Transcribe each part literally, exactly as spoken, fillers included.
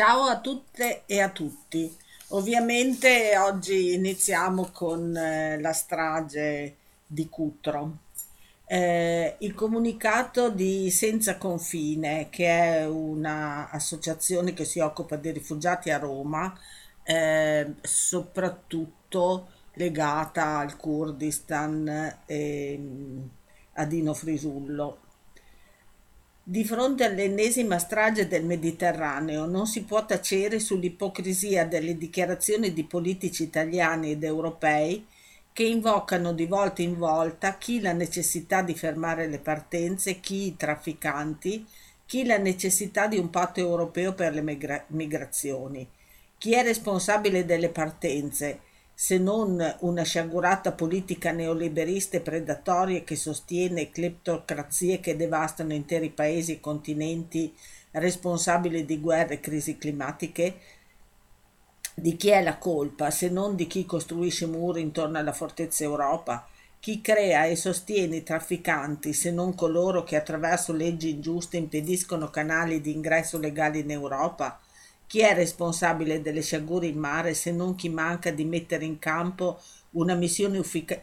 Ciao a tutte e a tutti. Ovviamente oggi iniziamo con eh, la strage di Cutro. Eh, il comunicato di Senza Confine, che è un'associazione che si occupa dei rifugiati a Roma, eh, soprattutto legata al Kurdistan e a Dino Frisullo. Di fronte all'ennesima strage del Mediterraneo non si può tacere sull'ipocrisia delle dichiarazioni di politici italiani ed europei che invocano di volta in volta chi la necessità di fermare le partenze, chi i trafficanti, chi la necessità di un patto europeo per le migra- migrazioni, chi è responsabile delle partenze, se non una sciagurata politica neoliberista e predatoria che sostiene cleptocrazie che devastano interi paesi e continenti, responsabili di guerre e crisi climatiche? Di chi è la colpa, se non di chi costruisce muri intorno alla fortezza Europa? Chi crea e sostiene i trafficanti, se non coloro che attraverso leggi ingiuste impediscono canali di ingresso legali in Europa? Chi è responsabile delle sciagure in mare, se non chi manca di mettere in campo una missione uffic-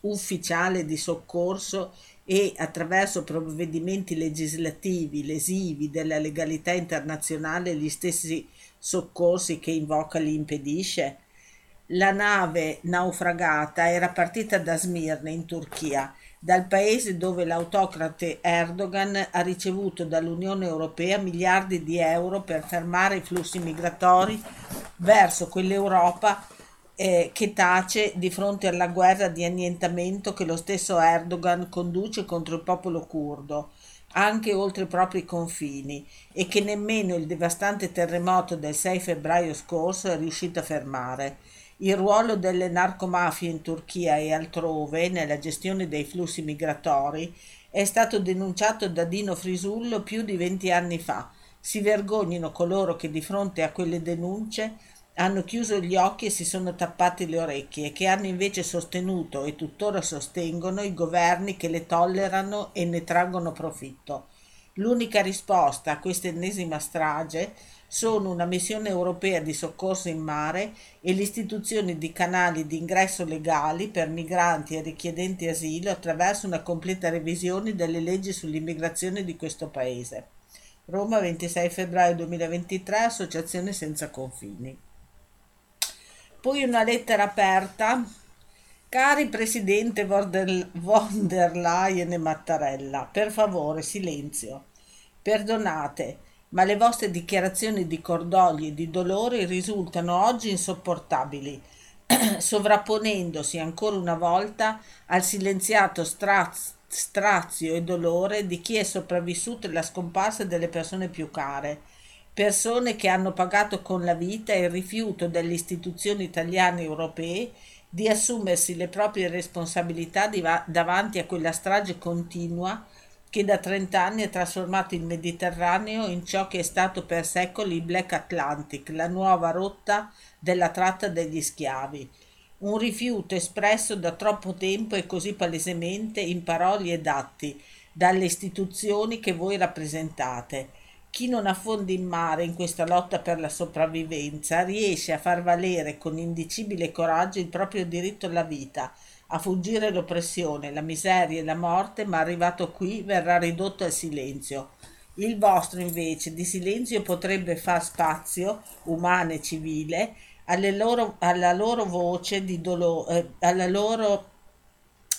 ufficiale di soccorso e, attraverso provvedimenti legislativi lesivi della legalità internazionale, gli stessi soccorsi che invoca li impedisce? La nave naufragata era partita da Smirne, in Turchia, dal paese dove l'autocrate Erdogan ha ricevuto dall'Unione Europea miliardi di euro per fermare i flussi migratori verso quell'Europa eh, che tace di fronte alla guerra di annientamento che lo stesso Erdogan conduce contro il popolo curdo, anche oltre i propri confini, e che nemmeno il devastante terremoto del sei febbraio scorso è riuscito a fermare. Il ruolo delle narcomafie in Turchia e altrove nella gestione dei flussi migratori è stato denunciato da Dino Frisullo più di venti anni fa. Si vergognino coloro che di fronte a quelle denunce hanno chiuso gli occhi e si sono tappati le orecchie, e che hanno invece sostenuto e tuttora sostengono i governi che le tollerano e ne traggono profitto. L'unica risposta a questa ennesima strage sono una missione europea di soccorso in mare e l'istituzione di canali di ingresso legali per migranti e richiedenti asilo attraverso una completa revisione delle leggi sull'immigrazione di questo paese. Roma, ventisei febbraio duemilaventitré, Associazione Senza Confini. Poi una lettera aperta. Cari Presidente von der Leyen e Mattarella, per favore silenzio, perdonate, ma le vostre dichiarazioni di cordoglio e di dolore risultano oggi insopportabili, sovrapponendosi ancora una volta al silenziato straz- strazio e dolore di chi è sopravvissuto alla scomparsa delle persone più care, persone che hanno pagato con la vita il rifiuto delle istituzioni italiane e europee di assumersi le proprie responsabilità div- davanti a quella strage continua che da trent'anni ha trasformato il Mediterraneo in ciò che è stato per secoli il Black Atlantic, la nuova rotta della tratta degli schiavi. Un rifiuto espresso da troppo tempo e così palesemente in parole ed atti dalle istituzioni che voi rappresentate. Chi non affonda in mare in questa lotta per la sopravvivenza riesce a far valere con indicibile coraggio il proprio diritto alla vita, a fuggire l'oppressione, la miseria e la morte, ma arrivato qui verrà ridotto al silenzio. Il vostro invece di silenzio potrebbe far spazio, umano e civile, alle loro, alla loro voce di dolo, eh, alla loro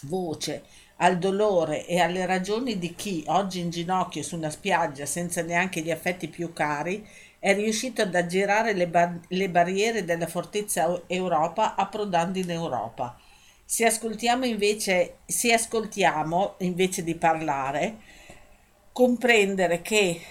voce, al dolore e alle ragioni di chi, oggi in ginocchio su una spiaggia senza neanche gli affetti più cari, è riuscito ad aggirare le, bar- le barriere della fortezza Europa approdando in Europa. Se ascoltiamo, invece, se ascoltiamo invece di parlare, comprendere che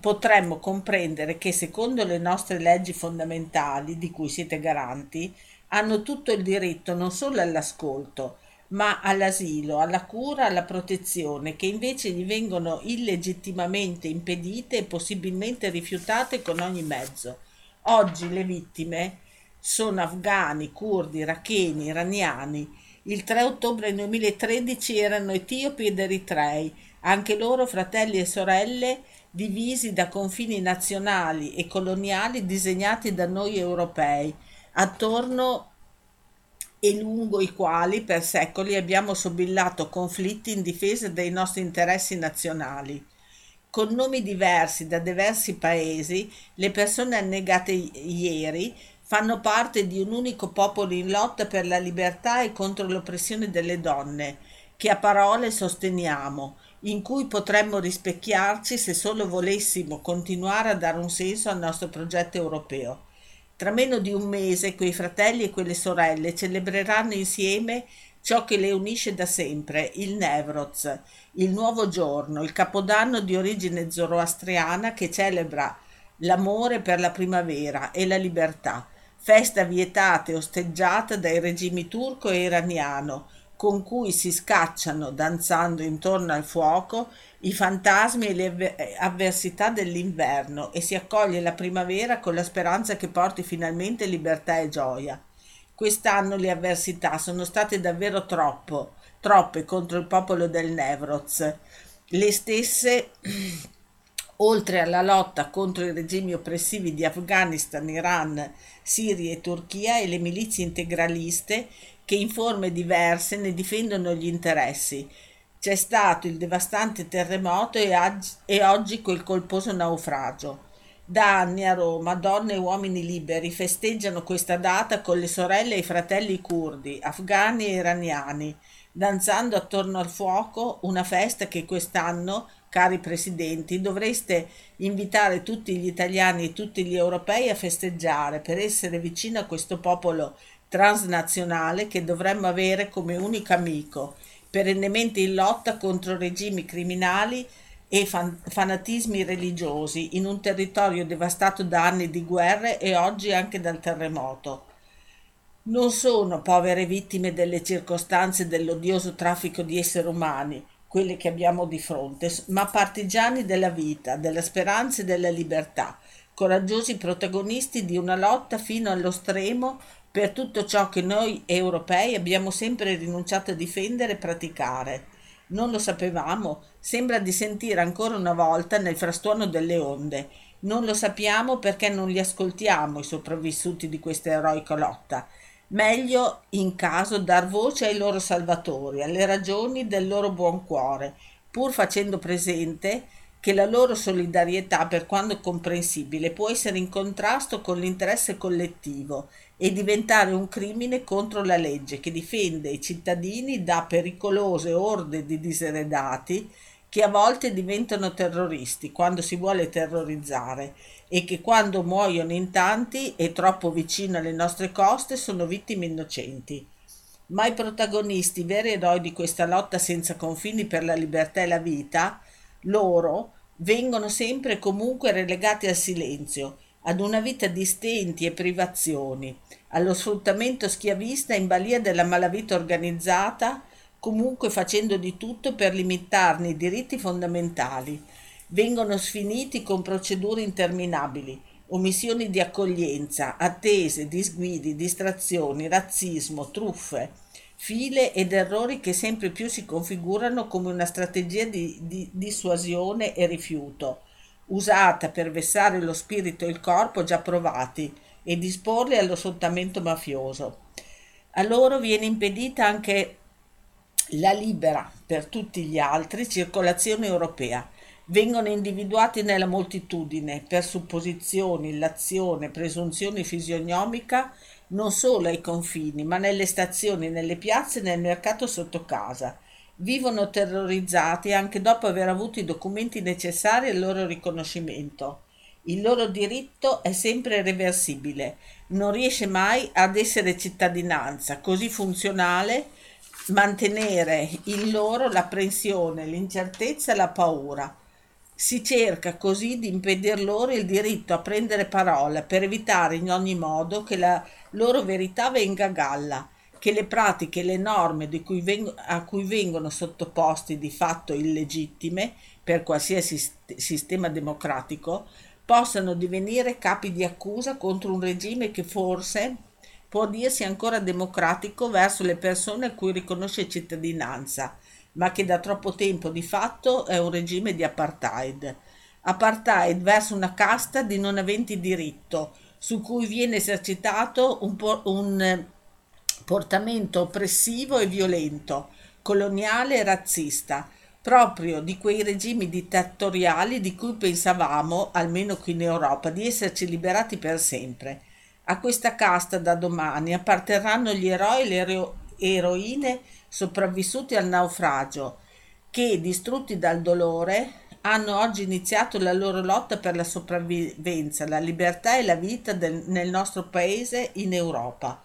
potremmo comprendere che secondo le nostre leggi fondamentali, di cui siete garanti, hanno tutto il diritto non solo all'ascolto, ma all'asilo, alla cura, alla protezione, che invece gli vengono illegittimamente impedite e possibilmente rifiutate con ogni mezzo. Oggi le vittime sono afghani, curdi, iracheni, iraniani. Il tre ottobre duemilatredici erano etiopi ed eritrei, anche loro fratelli e sorelle divisi da confini nazionali e coloniali disegnati da noi europei, attorno e lungo i quali per secoli abbiamo sobillato conflitti in difesa dei nostri interessi nazionali. Con nomi diversi da diversi paesi, le persone annegate ieri fanno parte di un unico popolo in lotta per la libertà e contro l'oppressione delle donne, che a parole sosteniamo, in cui potremmo rispecchiarci se solo volessimo continuare a dare un senso al nostro progetto europeo. Tra meno di un mese quei fratelli e quelle sorelle celebreranno insieme ciò che le unisce da sempre, il Nevroz, il nuovo giorno, il capodanno di origine zoroastriana che celebra l'amore per la primavera e la libertà, festa vietata e osteggiata dai regimi turco e iraniano, con cui si scacciano, danzando intorno al fuoco, i fantasmi e le avversità dell'inverno e si accoglie la primavera con la speranza che porti finalmente libertà e gioia. Quest'anno le avversità sono state davvero troppo, troppe contro il popolo del Nevroz. Le stesse, oltre alla lotta contro i regimi oppressivi di Afghanistan, Iran, Siria e Turchia e le milizie integraliste, che in forme diverse ne difendono gli interessi. C'è stato il devastante terremoto e, ag- e oggi quel colposo naufragio. Da anni a Roma donne e uomini liberi festeggiano questa data con le sorelle e i fratelli curdi, afghani e iraniani, danzando attorno al fuoco, una festa che quest'anno, cari presidenti, dovreste invitare tutti gli italiani e tutti gli europei a festeggiare per essere vicino a questo popolo transnazionale che dovremmo avere come unico amico, perennemente in lotta contro regimi criminali e fan- fanatismi religiosi in un territorio devastato da anni di guerre e oggi anche dal terremoto. Non sono povere vittime delle circostanze dell'odioso traffico di esseri umani, quelle che abbiamo di fronte, ma partigiani della vita, della speranza e della libertà, coraggiosi protagonisti di una lotta fino allo stremo per tutto ciò che noi europei abbiamo sempre rinunciato a difendere e praticare. Non lo sapevamo? Sembra di sentire ancora una volta nel frastuono delle onde. Non lo sappiamo perché non li ascoltiamo, i sopravvissuti di questa eroica lotta. Meglio, in caso, dar voce ai loro salvatori, alle ragioni del loro buon cuore, pur facendo presente che la loro solidarietà, per quanto comprensibile, può essere in contrasto con l'interesse collettivo e diventare un crimine contro la legge che difende i cittadini da pericolose orde di diseredati che a volte diventano terroristi quando si vuole terrorizzare e che quando muoiono in tanti e troppo vicino alle nostre coste sono vittime innocenti. Ma i protagonisti, i veri eroi di questa lotta senza confini per la libertà e la vita, loro vengono sempre e comunque relegati al silenzio, ad una vita di stenti e privazioni, allo sfruttamento schiavista in balia della malavita organizzata, comunque facendo di tutto per limitarne i diritti fondamentali. Vengono sfiniti con procedure interminabili, omissioni di accoglienza, attese, disguidi, distrazioni, razzismo, truffe, file ed errori che sempre più si configurano come una strategia di, di dissuasione e rifiuto, usata per vessare lo spirito e il corpo già provati e disporli allo sfruttamento mafioso. A loro viene impedita anche la libera, per tutti gli altri, circolazione europea. Vengono individuati nella moltitudine per supposizioni, illazione, presunzione fisionomica, non solo ai confini, ma nelle stazioni, nelle piazze e nel mercato sotto casa. Vivono terrorizzati anche dopo aver avuto i documenti necessari al loro riconoscimento. Il loro diritto è sempre reversibile, non riesce mai ad essere cittadinanza, così funzionale mantenere in loro l'apprensione, l'incertezza e la paura. Si cerca così di impedir loro il diritto a prendere parola per evitare in ogni modo che la loro verità venga a galla, che le pratiche e le norme di cui veng- a cui vengono sottoposti di fatto illegittime per qualsiasi sist- sistema democratico possano divenire capi di accusa contro un regime che forse può dirsi ancora democratico verso le persone a cui riconosce cittadinanza, ma che da troppo tempo di fatto è un regime di apartheid. apartheid verso una casta di non aventi diritto, su cui viene esercitato un, por- un portamento oppressivo e violento, coloniale e razzista, proprio di quei regimi dittatoriali di cui pensavamo, almeno qui in Europa, di esserci liberati per sempre. A questa casta da domani apparterranno gli eroi e le ero- eroine sopravvissuti al naufragio, che, distrutti dal dolore, hanno oggi iniziato la loro lotta per la sopravvivenza, la libertà e la vita del, nel nostro paese, in Europa.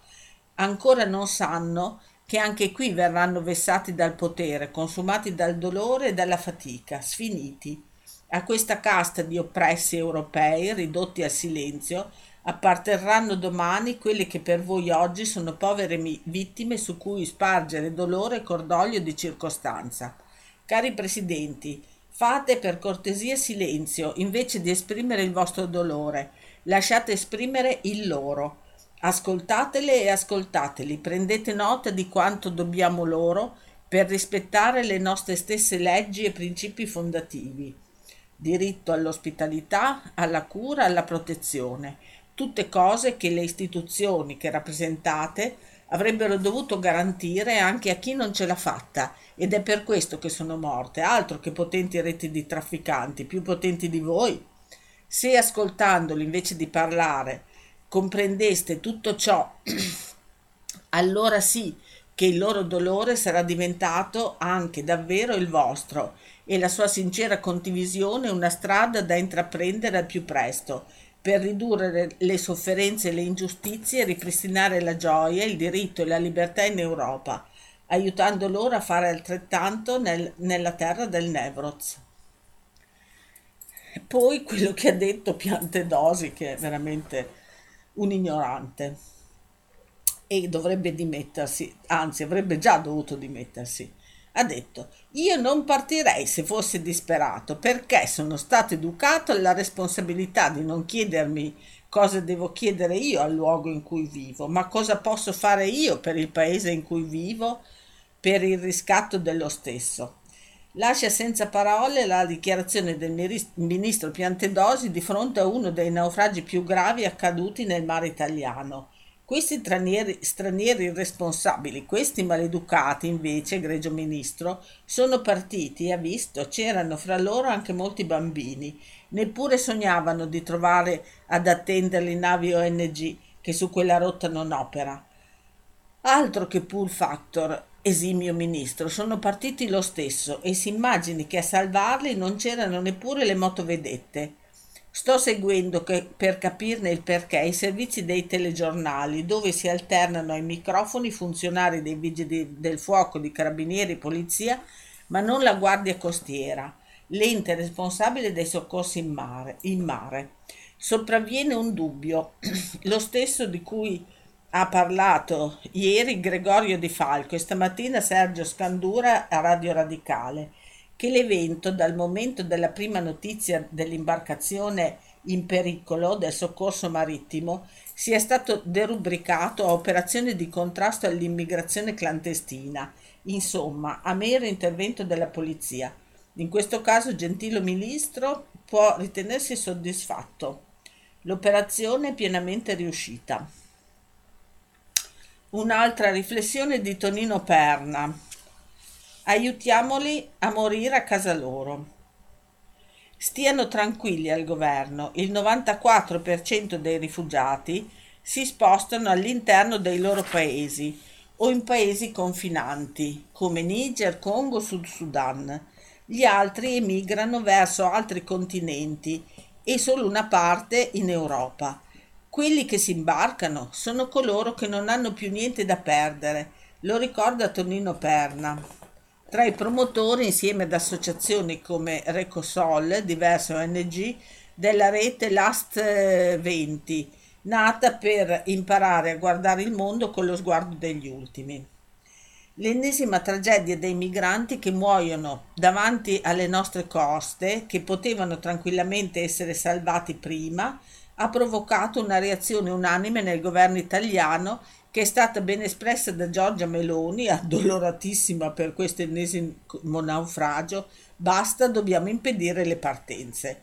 Ancora non sanno che anche qui verranno vessati dal potere, consumati dal dolore e dalla fatica, sfiniti. A questa casta di oppressi europei, ridotti al silenzio, apparterranno domani quelle che per voi oggi sono povere mi- vittime su cui spargere dolore e cordoglio di circostanza. Cari presidenti, fate per cortesia silenzio, invece di esprimere il vostro dolore. Lasciate esprimere il loro. Ascoltatele e ascoltateli. Prendete nota di quanto dobbiamo loro per rispettare le nostre stesse leggi e principi fondativi. Diritto all'ospitalità, alla cura, alla protezione. Tutte cose che le istituzioni che rappresentate avrebbero dovuto garantire anche a chi non ce l'ha fatta, ed è per questo che sono morte, altro che potenti reti di trafficanti, più potenti di voi. Se ascoltandoli invece di parlare comprendeste tutto ciò, allora sì che il loro dolore sarà diventato anche davvero il vostro e la sua sincera condivisione una strada da intraprendere al più presto, per ridurre le sofferenze e le ingiustizie e ripristinare la gioia, il diritto e la libertà in Europa, aiutando loro a fare altrettanto nel, nella terra del Nevroz. Poi quello che ha detto Piantedosi, che è veramente un ignorante e dovrebbe dimettersi, anzi avrebbe già dovuto dimettersi, ha detto: io non partirei se fossi disperato, perché sono stato educato alla responsabilità di non chiedermi cosa devo chiedere io al luogo in cui vivo, ma cosa posso fare io per il paese in cui vivo, per il riscatto dello stesso. Lascia senza parole la dichiarazione del ministro Piantedosi di fronte a uno dei naufragi più gravi accaduti nel mare italiano. Questi stranieri, stranieri irresponsabili, questi maleducati invece, egregio ministro, sono partiti e ha visto c'erano fra loro anche molti bambini. Neppure sognavano di trovare ad attenderli navi O N G che su quella rotta non opera. Altro che pull factor, esimio ministro, sono partiti lo stesso e si immagini che a salvarli non c'erano neppure le motovedette. Sto seguendo, che, per capirne il perché, i servizi dei telegiornali, dove si alternano ai microfoni funzionari dei vigili del fuoco, di carabinieri e polizia, ma non la guardia costiera, l'ente responsabile dei soccorsi in mare. In mare. Sopravviene un dubbio, lo stesso di cui ha parlato ieri Gregorio De Falco e stamattina Sergio Scandura a Radio Radicale, che l'evento, dal momento della prima notizia dell'imbarcazione in pericolo del soccorso marittimo, sia stato derubricato a operazione di contrasto all'immigrazione clandestina, insomma a mero intervento della polizia. In questo caso, gentile ministro, può ritenersi soddisfatto. L'operazione è pienamente riuscita. Un'altra riflessione di Tonino Perna. Aiutiamoli a morire a casa loro. Stiano tranquilli al governo, il novantaquattro per cento dei rifugiati si spostano all'interno dei loro paesi o in paesi confinanti come Niger, Congo, Sud Sudan. Gli altri emigrano verso altri continenti e solo una parte in Europa. Quelli che si imbarcano sono coloro che non hanno più niente da perdere, lo ricorda Tonino Perna. Tra i promotori, insieme ad associazioni come Recosol, diverse O N G, della rete Last venti, nata per imparare a guardare il mondo con lo sguardo degli ultimi. L'ennesima tragedia dei migranti che muoiono davanti alle nostre coste, che potevano tranquillamente essere salvati prima, ha provocato una reazione unanime nel governo italiano, che è stata ben espressa da Giorgia Meloni, addoloratissima per questo ennesimo naufragio: basta, dobbiamo impedire le partenze.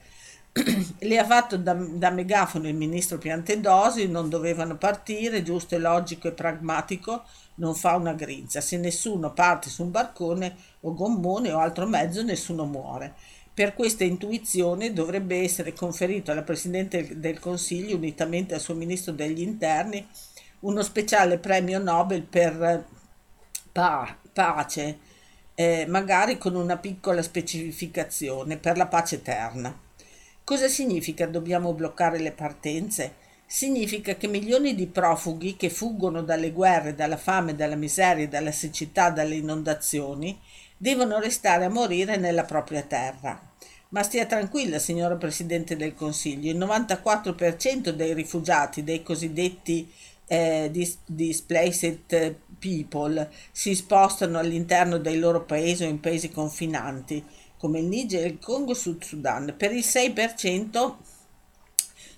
Le ha fatto da, da megafono il ministro Piantedosi, non dovevano partire, giusto e logico e pragmatico, non fa una grinza, se nessuno parte su un barcone o gommone o altro mezzo nessuno muore. Per questa intuizione dovrebbe essere conferito alla Presidente del Consiglio, unitamente al suo Ministro degli Interni, uno speciale premio Nobel per pa- pace, eh, magari con una piccola specificazione, per la pace eterna. Cosa significa dobbiamo bloccare le partenze? Significa che milioni di profughi che fuggono dalle guerre, dalla fame, dalla miseria, dalla siccità, dalle inondazioni, devono restare a morire nella propria terra. Ma stia tranquilla, signora Presidente del Consiglio, il novantaquattro per cento dei rifugiati, dei cosiddetti eh, dis- displaced people, si spostano all'interno dei loro paesi o in paesi confinanti, come il Niger, il Congo, Sud Sudan. Per il sei per cento,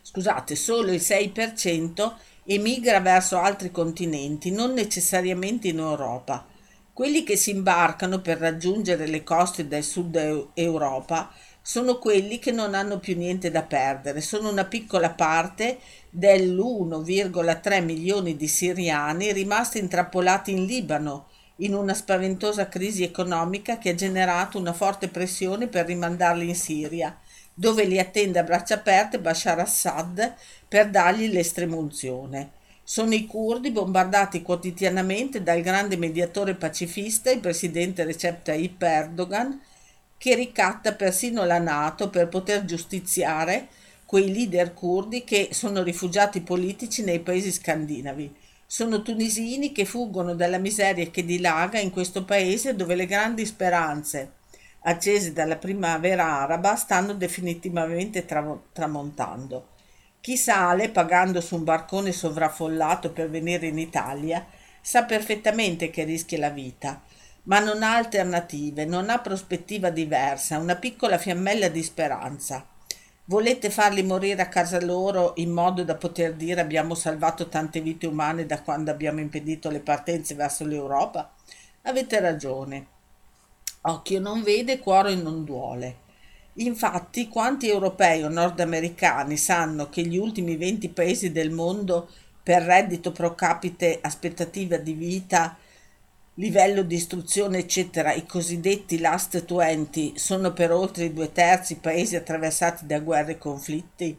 scusate, solo il sei per cento emigra verso altri continenti, non necessariamente in Europa. Quelli che si imbarcano per raggiungere le coste del Sud Europa sono quelli che non hanno più niente da perdere, sono una piccola parte dell'uno virgola tre milioni di siriani rimasti intrappolati in Libano, in una spaventosa crisi economica che ha generato una forte pressione per rimandarli in Siria, dove li attende a braccia aperte Bashar al-Assad per dargli l'estremunzione. Sono i curdi bombardati quotidianamente dal grande mediatore pacifista, il presidente Recep Tayyip Erdogan, che ricatta persino la NATO per poter giustiziare quei leader curdi che sono rifugiati politici nei paesi scandinavi. Sono tunisini che fuggono dalla miseria che dilaga in questo paese, dove le grandi speranze accese dalla primavera araba stanno definitivamente tra- tramontando. Chi sale pagando su un barcone sovraffollato per venire in Italia sa perfettamente che rischia la vita, ma non ha alternative, non ha prospettiva diversa, una piccola fiammella di speranza. Volete farli morire a casa loro in modo da poter dire abbiamo salvato tante vite umane da quando abbiamo impedito le partenze verso l'Europa? Avete ragione. Occhio non vede, cuore non duole. Infatti, quanti europei o nordamericani sanno che gli ultimi venti paesi del mondo per reddito pro capite, aspettativa di vita, livello di istruzione eccetera, i cosiddetti Last venti, sono per oltre i due terzi paesi attraversati da guerre e conflitti,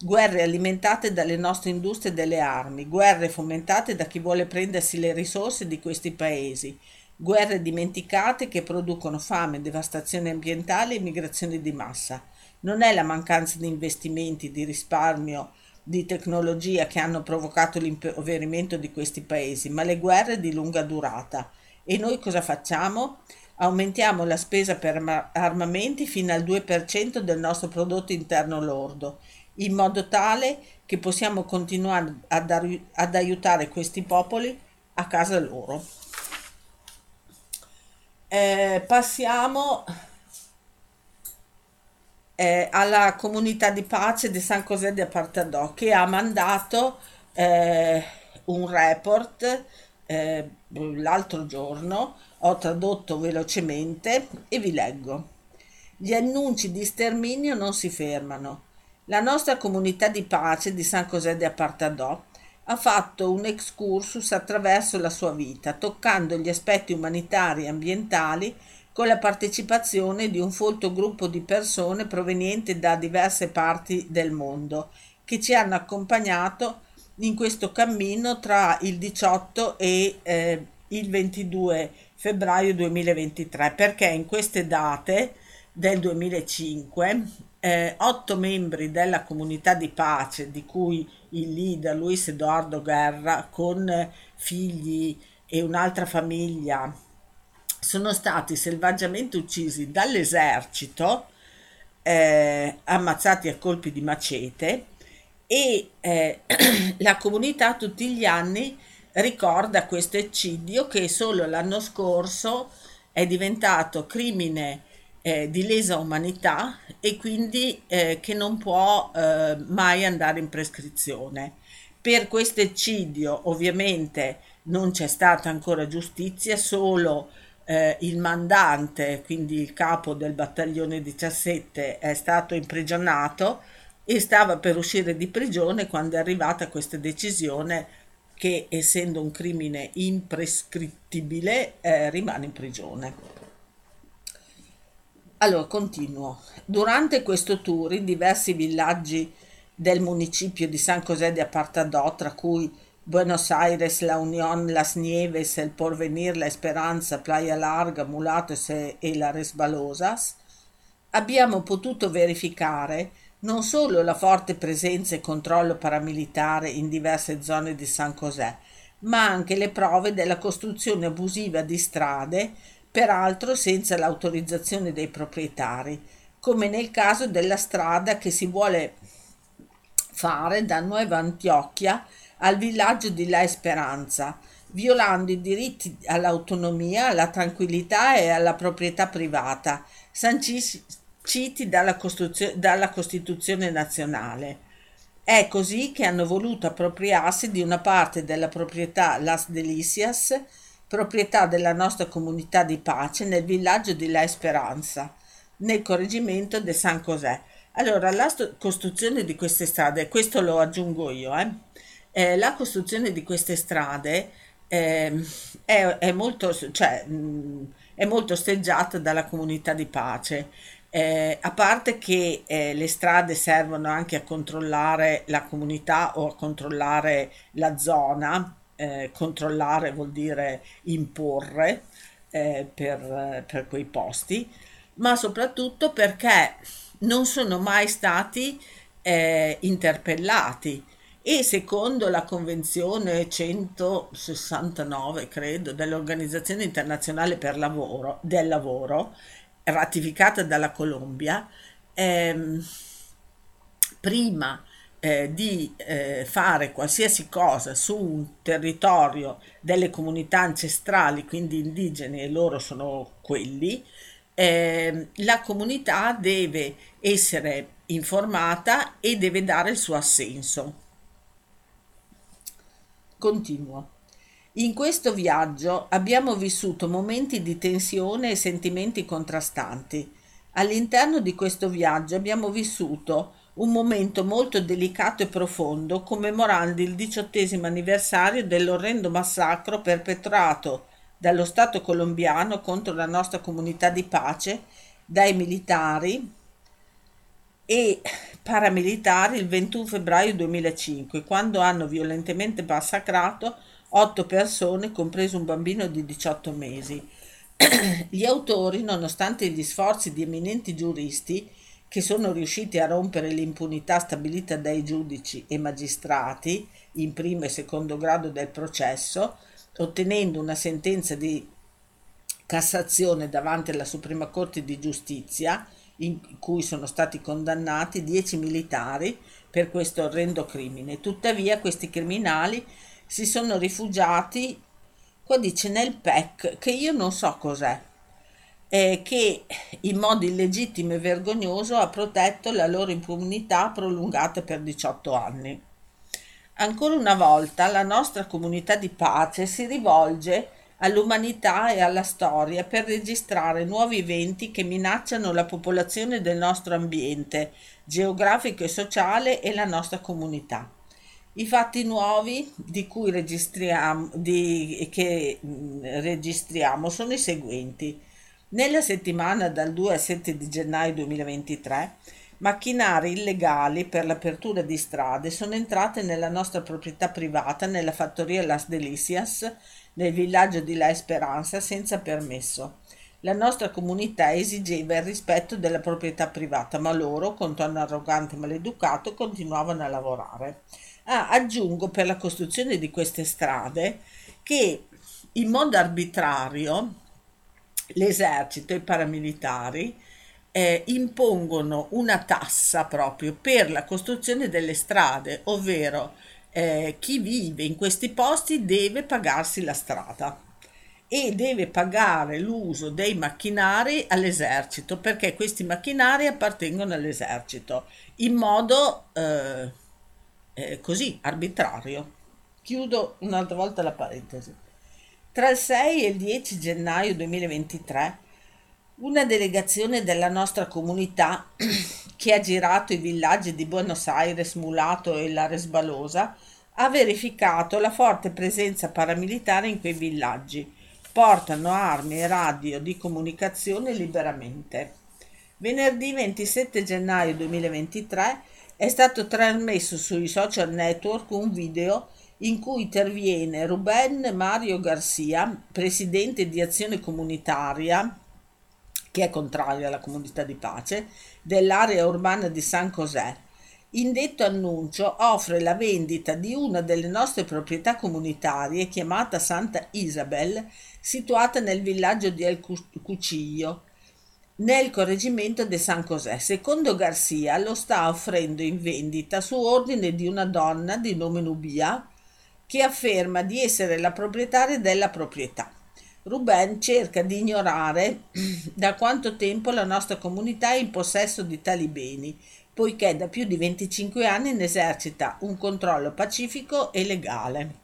guerre alimentate dalle nostre industrie delle armi, guerre fomentate da chi vuole prendersi le risorse di questi paesi, guerre dimenticate che producono fame, devastazione ambientale e migrazioni di massa. Non è la mancanza di investimenti, di risparmio, di tecnologia che hanno provocato l'impoverimento di questi paesi, ma le guerre di lunga durata. E noi cosa facciamo? Aumentiamo la spesa per armamenti fino al due per cento del nostro prodotto interno lordo, in modo tale che possiamo continuare ad, ar- ad aiutare questi popoli a casa loro. Eh, passiamo alla comunità di pace di San José de Apartadó, che ha mandato eh, un report eh, l'altro giorno, ho tradotto velocemente e vi leggo. Gli annunci di sterminio non si fermano. La nostra comunità di pace di San José de Apartadó ha fatto un excursus attraverso la sua vita, toccando gli aspetti umanitari e ambientali con la partecipazione di un folto gruppo di persone provenienti da diverse parti del mondo, che ci hanno accompagnato in questo cammino tra il diciotto e eh, il ventidue febbraio duemilaventitré, perché in queste date del duemilacinque eh, otto membri della comunità di pace, di cui il leader Luis Edoardo Guerra, con figli e un'altra famiglia, sono stati selvaggiamente uccisi dall'esercito, eh, ammazzati a colpi di macete, e eh, la comunità tutti gli anni ricorda questo eccidio, che solo l'anno scorso è diventato crimine eh, di lesa umanità e quindi eh, che non può eh, mai andare in prescrizione. Per questo eccidio ovviamente non c'è stata ancora giustizia, solo eh, il mandante, quindi il capo del battaglione diciassette, è stato imprigionato e stava per uscire di prigione quando è arrivata questa decisione che, essendo un crimine imprescrittibile, eh, rimane in prigione. Allora, continuo. Durante questo tour in diversi villaggi del municipio di San José de Apartadó, tra cui Buenos Aires, La Unión, Las Nieves, El Porvenir, La Esperanza, Playa Larga, Mulatos e La Resbalosas, abbiamo potuto verificare non solo la forte presenza e controllo paramilitare in diverse zone di San José, ma anche le prove della costruzione abusiva di strade, peraltro senza l'autorizzazione dei proprietari, come nel caso della strada che si vuole fare da Nueva Antioquia al villaggio di La Esperanza, violando i diritti all'autonomia, alla tranquillità e alla proprietà privata, sanciti dalla, Costituzio- dalla Costituzione nazionale. È così che hanno voluto appropriarsi di una parte della proprietà Las Delicias, proprietà della nostra comunità di pace nel villaggio di La Esperanza, nel corregimento de San José. Allora, la st- costruzione di queste strade, questo lo aggiungo io, eh, eh, la costruzione di queste strade eh, è, è, molto, cioè, mh, è molto osteggiata dalla comunità di pace, eh, a parte che eh, le strade servono anche a controllare la comunità o a controllare la zona. Eh, controllare vuol dire imporre eh, per, per quei posti, ma soprattutto perché non sono mai stati eh, interpellati e secondo la Convenzione centosessantanove, credo, dell'Organizzazione Internazionale per lavoro, del Lavoro, ratificata dalla Colombia, ehm, prima Eh, di eh, fare qualsiasi cosa su un territorio delle comunità ancestrali, quindi indigeni, e loro sono quelli, eh, la comunità deve essere informata e deve dare il suo assenso. Continuo. In questo viaggio abbiamo vissuto momenti di tensione e sentimenti contrastanti. All'interno di questo viaggio abbiamo vissuto un momento molto delicato e profondo, commemorando il diciottesimo anniversario dell'orrendo massacro perpetrato dallo Stato colombiano contro la nostra comunità di pace dai militari e paramilitari il ventuno febbraio duemilacinque, quando hanno violentemente massacrato otto persone, compreso un bambino di diciotto mesi. Gli autori, nonostante gli sforzi di eminenti giuristi, che sono riusciti a rompere l'impunità stabilita dai giudici e magistrati in primo e secondo grado del processo, ottenendo una sentenza di Cassazione davanti alla Suprema Corte di Giustizia, in cui sono stati condannati dieci militari per questo orrendo crimine. Tuttavia questi criminali si sono rifugiati, qua dice, nel P E C, che io non so cos'è, Eh, che in modo illegittimo e vergognoso ha protetto la loro impunità prolungata per diciotto anni. Ancora una volta la nostra comunità di pace si rivolge all'umanità e alla storia per registrare nuovi eventi che minacciano la popolazione del nostro ambiente geografico e sociale e la nostra comunità. I fatti nuovi di cui registriamo, di, che mh, registriamo sono i seguenti. Nella settimana dal due al sette di gennaio duemilaventitré, macchinari illegali per l'apertura di strade sono entrate nella nostra proprietà privata, nella fattoria Las Delicias, nel villaggio di La Esperanza, senza permesso. La nostra comunità esigeva il rispetto della proprietà privata, ma loro, con tono arrogante e maleducato, continuavano a lavorare. Ah, aggiungo per la costruzione di queste strade che in modo arbitrario l'esercito e i paramilitari eh, impongono una tassa proprio per la costruzione delle strade, ovvero eh, chi vive in questi posti deve pagarsi la strada e deve pagare l'uso dei macchinari all'esercito, perché questi macchinari appartengono all'esercito, in modo eh, eh, così arbitrario. Chiudo un'altra volta la parentesi. Tra il sei e il dieci gennaio duemilaventitré, una delegazione della nostra comunità che ha girato i villaggi di Buenos Aires, Mulato e La Resbalosa ha verificato la forte presenza paramilitare in quei villaggi. Portano armi e radio di comunicazione liberamente. Venerdì ventisette gennaio duemilaventitré è stato trasmesso sui social network un video in cui interviene Ruben Mario Garcia, presidente di Azione Comunitaria, che è contraria alla comunità di pace, dell'area urbana di San José. In detto annuncio offre la vendita di una delle nostre proprietà comunitarie chiamata Santa Isabel, situata nel villaggio di El Cuciglio, nel corregimento di San José. Secondo Garcia lo sta offrendo in vendita su ordine di una donna di nome Nubia, che afferma di essere la proprietaria della proprietà. Ruben cerca di ignorare da quanto tempo la nostra comunità è in possesso di tali beni, poiché da più di venticinque anni ne esercita un controllo pacifico e legale.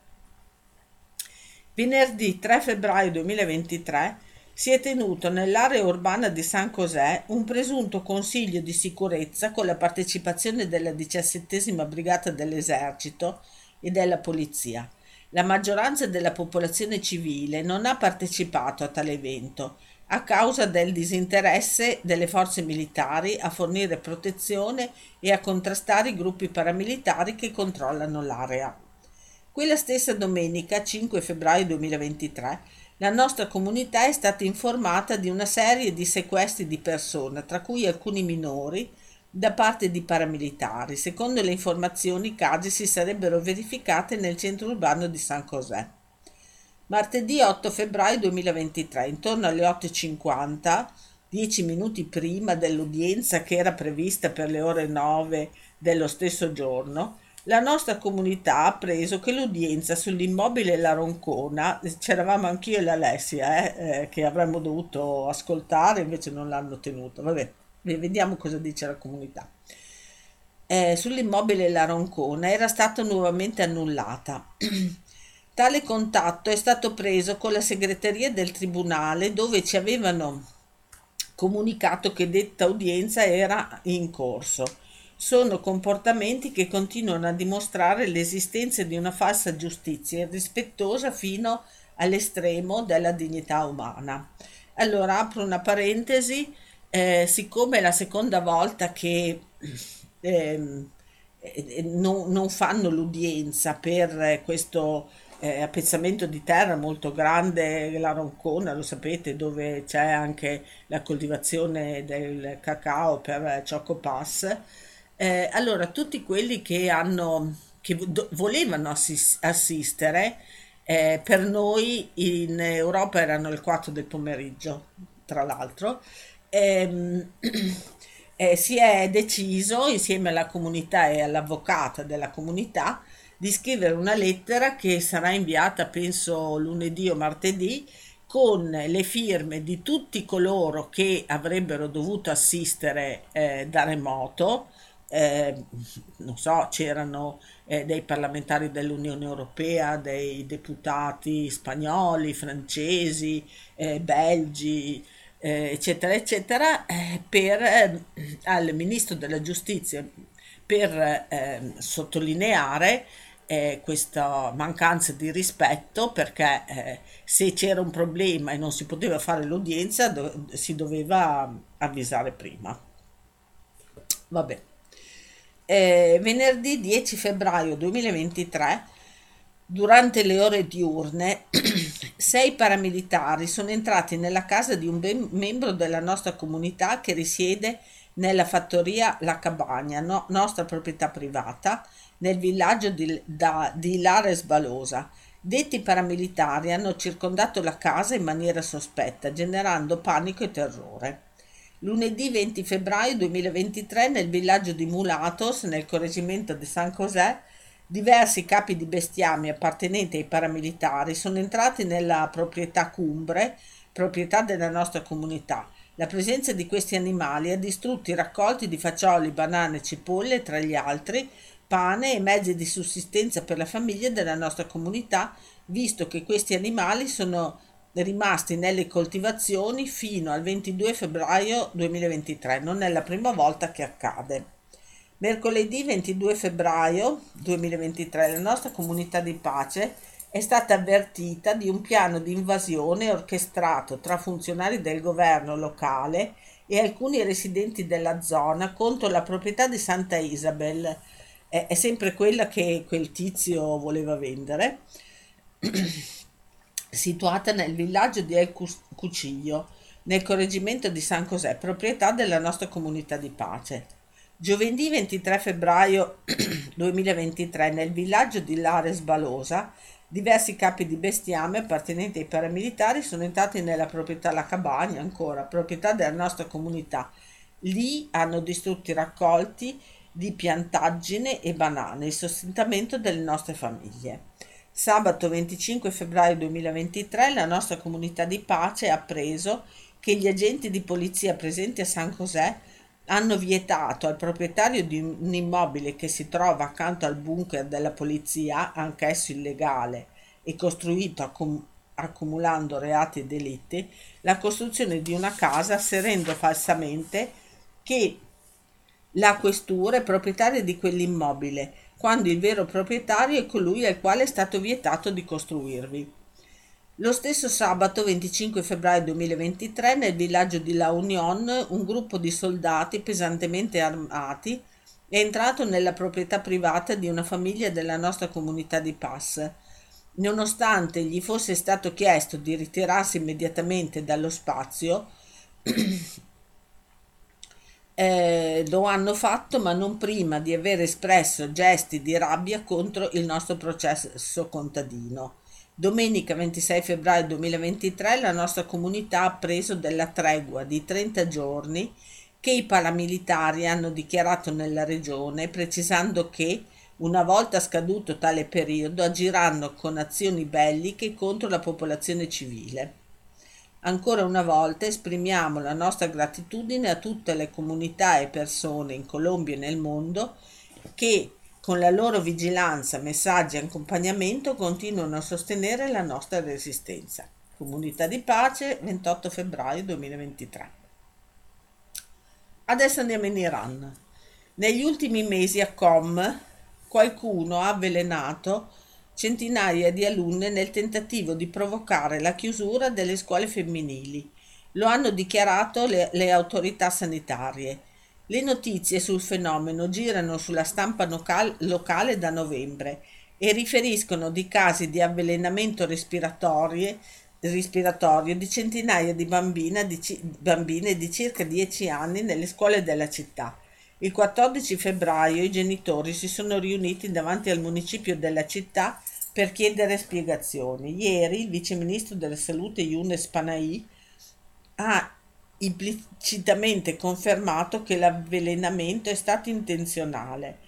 Venerdì tre febbraio duemilaventitré si è tenuto nell'area urbana di San José un presunto consiglio di sicurezza con la partecipazione della diciassettesima brigata dell'esercito e della polizia. La maggioranza della popolazione civile non ha partecipato a tale evento a causa del disinteresse delle forze militari a fornire protezione e a contrastare i gruppi paramilitari che controllano l'area. Quella stessa domenica, cinque febbraio duemilaventitré, la nostra comunità è stata informata di una serie di sequestri di persone, tra cui alcuni minori, da parte di paramilitari. Secondo le informazioni, i casi si sarebbero verificati nel centro urbano di San José. Martedì otto febbraio duemilaventitré, intorno alle otto e cinquanta, dieci minuti prima dell'udienza che era prevista per le ore nove dello stesso giorno, la nostra comunità ha appreso che l'udienza sull'immobile La Roncona, c'eravamo anch'io e l'Alessia, eh, eh, che avremmo dovuto ascoltare, invece non l'hanno tenuta, vabbè, vediamo cosa dice la comunità. Eh, sull'immobile La Roncona era stata nuovamente annullata. Tale contatto è stato preso con la segreteria del tribunale, dove ci avevano comunicato che detta udienza era in corso. Sono comportamenti che continuano a dimostrare l'esistenza di una falsa giustizia irrispettosa fino all'estremo della dignità umana. Allora apro una parentesi, eh, siccome è la seconda volta che eh, non, non fanno l'udienza per questo Eh, appezzamento di terra molto grande, La Roncona, lo sapete, dove c'è anche la coltivazione del cacao per Chocopass. Eh, allora tutti quelli che hanno che do, volevano assist, assistere eh, per noi in Europa erano le quattro del pomeriggio, tra l'altro ehm, eh, si è deciso insieme alla comunità e all'avvocata della comunità di scrivere una lettera che sarà inviata penso lunedì o martedì con le firme di tutti coloro che avrebbero dovuto assistere eh, da remoto, eh, non so, c'erano eh, dei parlamentari dell'Unione Europea, dei deputati spagnoli, francesi, eh, belgi, eh, eccetera, eccetera, eh, per, eh, al Ministro della Giustizia per eh, sottolineare Eh, questa mancanza di rispetto, perché eh, se c'era un problema e non si poteva fare l'udienza do- si doveva avvisare prima. Vabbè. Eh, venerdì dieci febbraio duemilaventitré, durante le ore diurne, sei paramilitari sono entrati nella casa di un ben- membro della nostra comunità che risiede nella fattoria La Cabagna, no- nostra proprietà privata, nel villaggio di, da, di La Resbalosa. Detti paramilitari hanno circondato la casa in maniera sospetta, generando panico e terrore. Lunedì venti febbraio duemilaventitré, nel villaggio di Mulatos, nel corregimento di San José, diversi capi di bestiame appartenenti ai paramilitari sono entrati nella proprietà Cumbre, proprietà della nostra comunità. La presenza di questi animali ha distrutto i raccolti di fagioli, banane e cipolle, tra gli altri, pane e mezzi di sussistenza per la famiglia della nostra comunità, visto che questi animali sono rimasti nelle coltivazioni fino al ventidue febbraio duemilaventitré. Non è la prima volta che accade. Mercoledì ventidue febbraio duemilaventitré la nostra comunità di pace è stata avvertita di un piano di invasione orchestrato tra funzionari del governo locale e alcuni residenti della zona contro la proprietà di Santa Isabel. È, è sempre quella che quel tizio voleva vendere, situata nel villaggio di El Cuciglio, nel corregimento di San José, proprietà della nostra comunità di pace. Giovedì ventitré febbraio duemilaventitré nel villaggio di Lares Balosa diversi capi di bestiame appartenenti ai paramilitari sono entrati nella proprietà La Cabagna, ancora proprietà della nostra comunità. Lì hanno distrutto i raccolti di piantaggine e banane, il sostentamento delle nostre famiglie. Sabato venticinque febbraio duemilaventitré la nostra comunità di pace ha appreso che gli agenti di polizia presenti a San José hanno vietato al proprietario di un immobile che si trova accanto al bunker della polizia, anch'esso illegale e costruito accum- accumulando reati e delitti, la costruzione di una casa, asserendo falsamente che la questura è proprietaria di quell'immobile, quando il vero proprietario è colui al quale è stato vietato di costruirvi. Lo stesso sabato venticinque febbraio duemilaventitré nel villaggio di La Union un gruppo di soldati pesantemente armati è entrato nella proprietà privata di una famiglia della nostra comunità di Pas. Nonostante gli fosse stato chiesto di ritirarsi immediatamente dallo spazio, eh, lo hanno fatto, ma non prima di aver espresso gesti di rabbia contro il nostro processo contadino. Domenica ventisei febbraio duemilaventitré la nostra comunità ha appreso della tregua di trenta giorni che i paramilitari hanno dichiarato nella regione, precisando che, una volta scaduto tale periodo, agiranno con azioni belliche contro la popolazione civile. Ancora una volta esprimiamo la nostra gratitudine a tutte le comunità e persone in Colombia e nel mondo che, con la loro vigilanza, messaggi e accompagnamento, continuano a sostenere la nostra resistenza. Comunità di pace, ventotto febbraio duemilaventitré. Adesso andiamo in Iran. Negli ultimi mesi a Qom qualcuno ha avvelenato centinaia di alunne nel tentativo di provocare la chiusura delle scuole femminili. Lo hanno dichiarato le, le autorità sanitarie. Le notizie sul fenomeno girano sulla stampa local- locale da novembre e riferiscono di casi di avvelenamento respiratorio, respiratorio di centinaia di, bambina, di ci- bambine di circa dieci anni nelle scuole della città. Il quattordici febbraio i genitori si sono riuniti davanti al municipio della città per chiedere spiegazioni. Ieri il viceministro della salute Younes Panai ha implicitamente confermato che l'avvelenamento è stato intenzionale.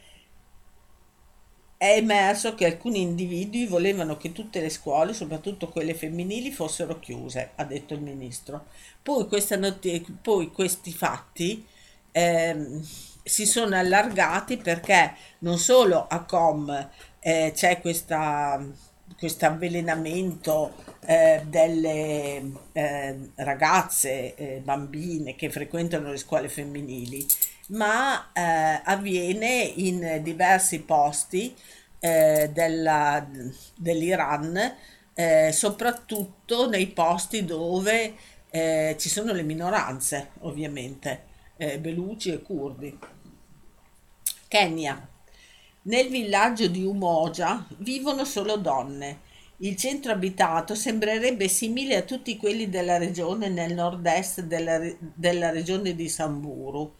È emerso che alcuni individui volevano che tutte le scuole, soprattutto quelle femminili, fossero chiuse, ha detto il ministro. Poi, questa not- poi questi fatti eh, si sono allargati, perché non solo a Qom eh, c'è questa... questo avvelenamento eh, delle eh, ragazze, eh, bambine che frequentano le scuole femminili, ma eh, avviene in diversi posti eh, della, dell'Iran, eh, soprattutto nei posti dove eh, ci sono le minoranze, ovviamente, eh, beluci e curdi. Kenya. Nel villaggio di Umoja vivono solo donne. Il centro abitato sembrerebbe simile a tutti quelli della regione nel nord-est della, della regione di Samburu,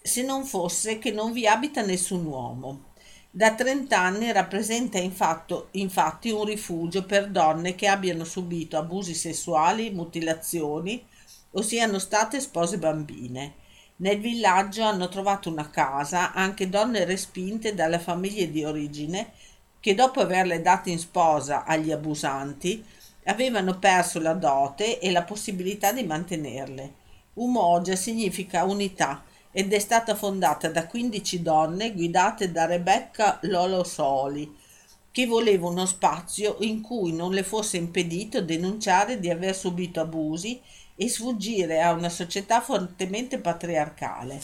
se non fosse che non vi abita nessun uomo. Da trent'anni rappresenta infatti, infatti un rifugio per donne che abbiano subito abusi sessuali, mutilazioni o siano state spose bambine. Nel villaggio hanno trovato una casa anche donne respinte dalle famiglie di origine che, dopo averle date in sposa agli abusanti, avevano perso la dote e la possibilità di mantenerle. Umoja significa unità ed è stata fondata da quindici donne guidate da Rebecca Lolo Soli, che voleva uno spazio in cui non le fosse impedito denunciare di aver subito abusi e sfuggire a una società fortemente patriarcale.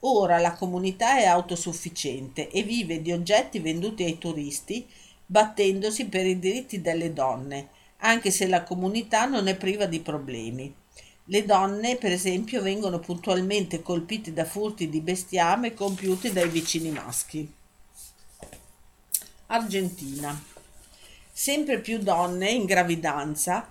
Ora la comunità è autosufficiente e vive di oggetti venduti ai turisti, battendosi per i diritti delle donne, anche se la comunità non è priva di problemi. Le donne, per esempio, vengono puntualmente colpite da furti di bestiame compiuti dai vicini maschi. Argentina. Sempre più donne in gravidanza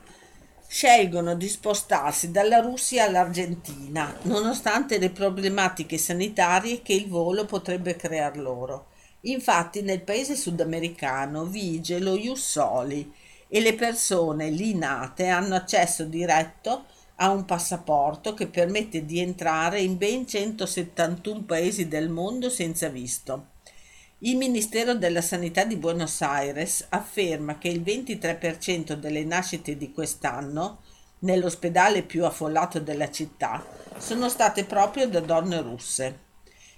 scelgono di spostarsi dalla Russia all'Argentina, nonostante le problematiche sanitarie che il volo potrebbe crear loro. Infatti nel paese sudamericano vige lo ius soli e le persone lì nate hanno accesso diretto a un passaporto che permette di entrare in ben centosettantuno paesi del mondo senza visto. Il Ministero della Sanità di Buenos Aires afferma che il ventitré per cento delle nascite di quest'anno, nell'ospedale più affollato della città, sono state proprio da donne russe.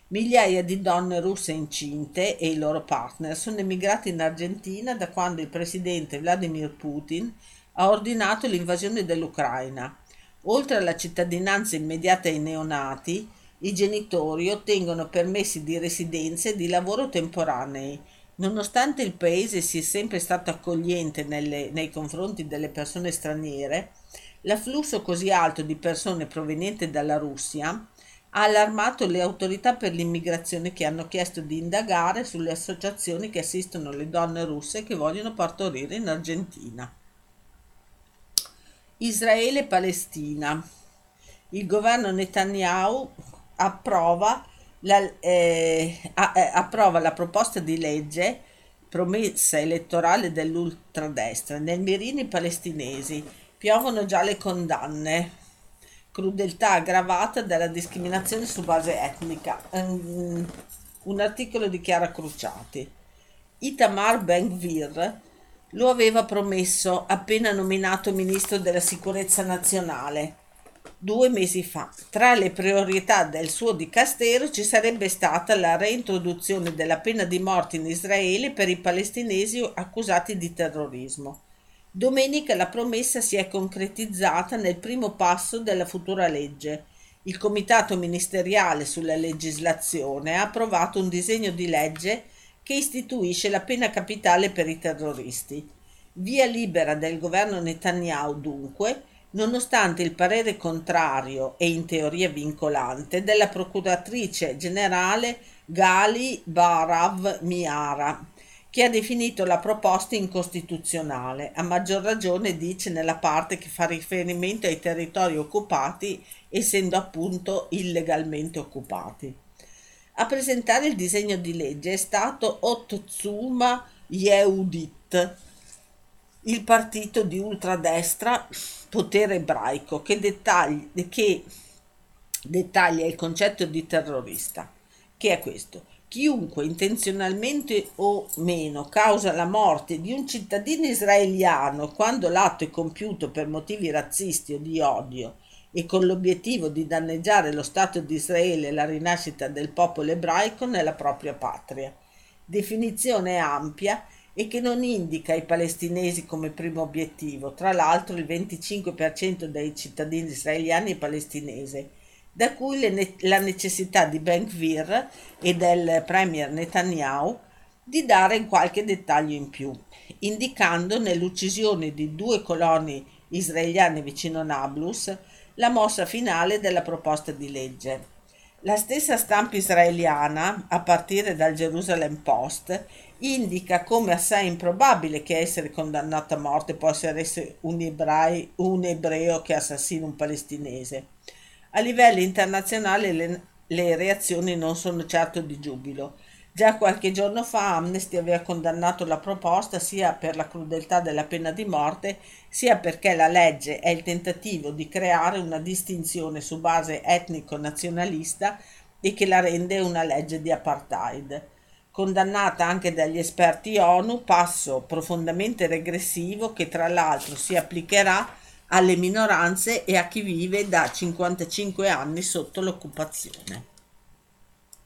Migliaia di donne russe incinte e i loro partner sono emigrati in Argentina da quando il presidente Vladimir Putin ha ordinato l'invasione dell'Ucraina. Oltre alla cittadinanza immediata ai neonati, i genitori ottengono permessi di residenza e di lavoro temporanei. Nonostante il paese sia sempre stato accogliente nelle, nei confronti delle persone straniere, l'afflusso così alto di persone provenienti dalla Russia ha allarmato le autorità per l'immigrazione, che hanno chiesto di indagare sulle associazioni che assistono le donne russe che vogliono partorire in Argentina. Israele e Palestina. Il governo Netanyahu Approva la, eh, approva la proposta di legge promessa elettorale dell'ultradestra. Nel mirino palestinesi piovono già le condanne, crudeltà aggravata dalla discriminazione su base etnica, um, un articolo di Chiara Cruciati. Itamar Ben-Gvir lo aveva promesso appena nominato ministro della sicurezza nazionale due mesi fa. Tra le priorità del suo dicastero ci sarebbe stata la reintroduzione della pena di morte in Israele per i palestinesi accusati di terrorismo. Domenica la promessa si è concretizzata nel primo passo della futura legge. Il Comitato Ministeriale sulla legislazione ha approvato un disegno di legge che istituisce la pena capitale per i terroristi. Via libera del governo Netanyahu, dunque, nonostante il parere contrario e in teoria vincolante della procuratrice generale Gali Barav Miara, che ha definito la proposta incostituzionale. A maggior ragione, dice, nella parte che fa riferimento ai territori occupati, essendo appunto illegalmente occupati. A presentare il disegno di legge è stato Otzuma Yehudit, il partito di ultradestra Potere ebraico, che dettaglia, che dettaglia il concetto di terrorista, che è questo: chiunque intenzionalmente o meno causa la morte di un cittadino israeliano quando l'atto è compiuto per motivi razzisti o di odio e con l'obiettivo di danneggiare lo Stato di Israele e la rinascita del popolo ebraico nella propria patria. Definizione ampia e che non indica i palestinesi come primo obiettivo. Tra l'altro il venticinque per cento dei cittadini israeliani è palestinese, da cui le ne- la necessità di Ben-Gvir e del premier Netanyahu di dare qualche dettaglio in più, indicando nell'uccisione di due coloni israeliani vicino Nablus la mossa finale della proposta di legge. La stessa stampa israeliana, a partire dal Jerusalem Post, indica come assai improbabile che essere condannato a morte possa essere un, ebrai, un ebreo che assassina un palestinese. A livello internazionale le, le reazioni non sono certo di giubilo. Già qualche giorno fa Amnesty aveva condannato la proposta sia per la crudeltà della pena di morte, sia perché la legge è il tentativo di creare una distinzione su base etnico-nazionalista e che la rende una legge di apartheid. Condannata anche dagli esperti ONU, passo profondamente regressivo che tra l'altro si applicherà alle minoranze e a chi vive da cinquantacinque anni sotto l'occupazione.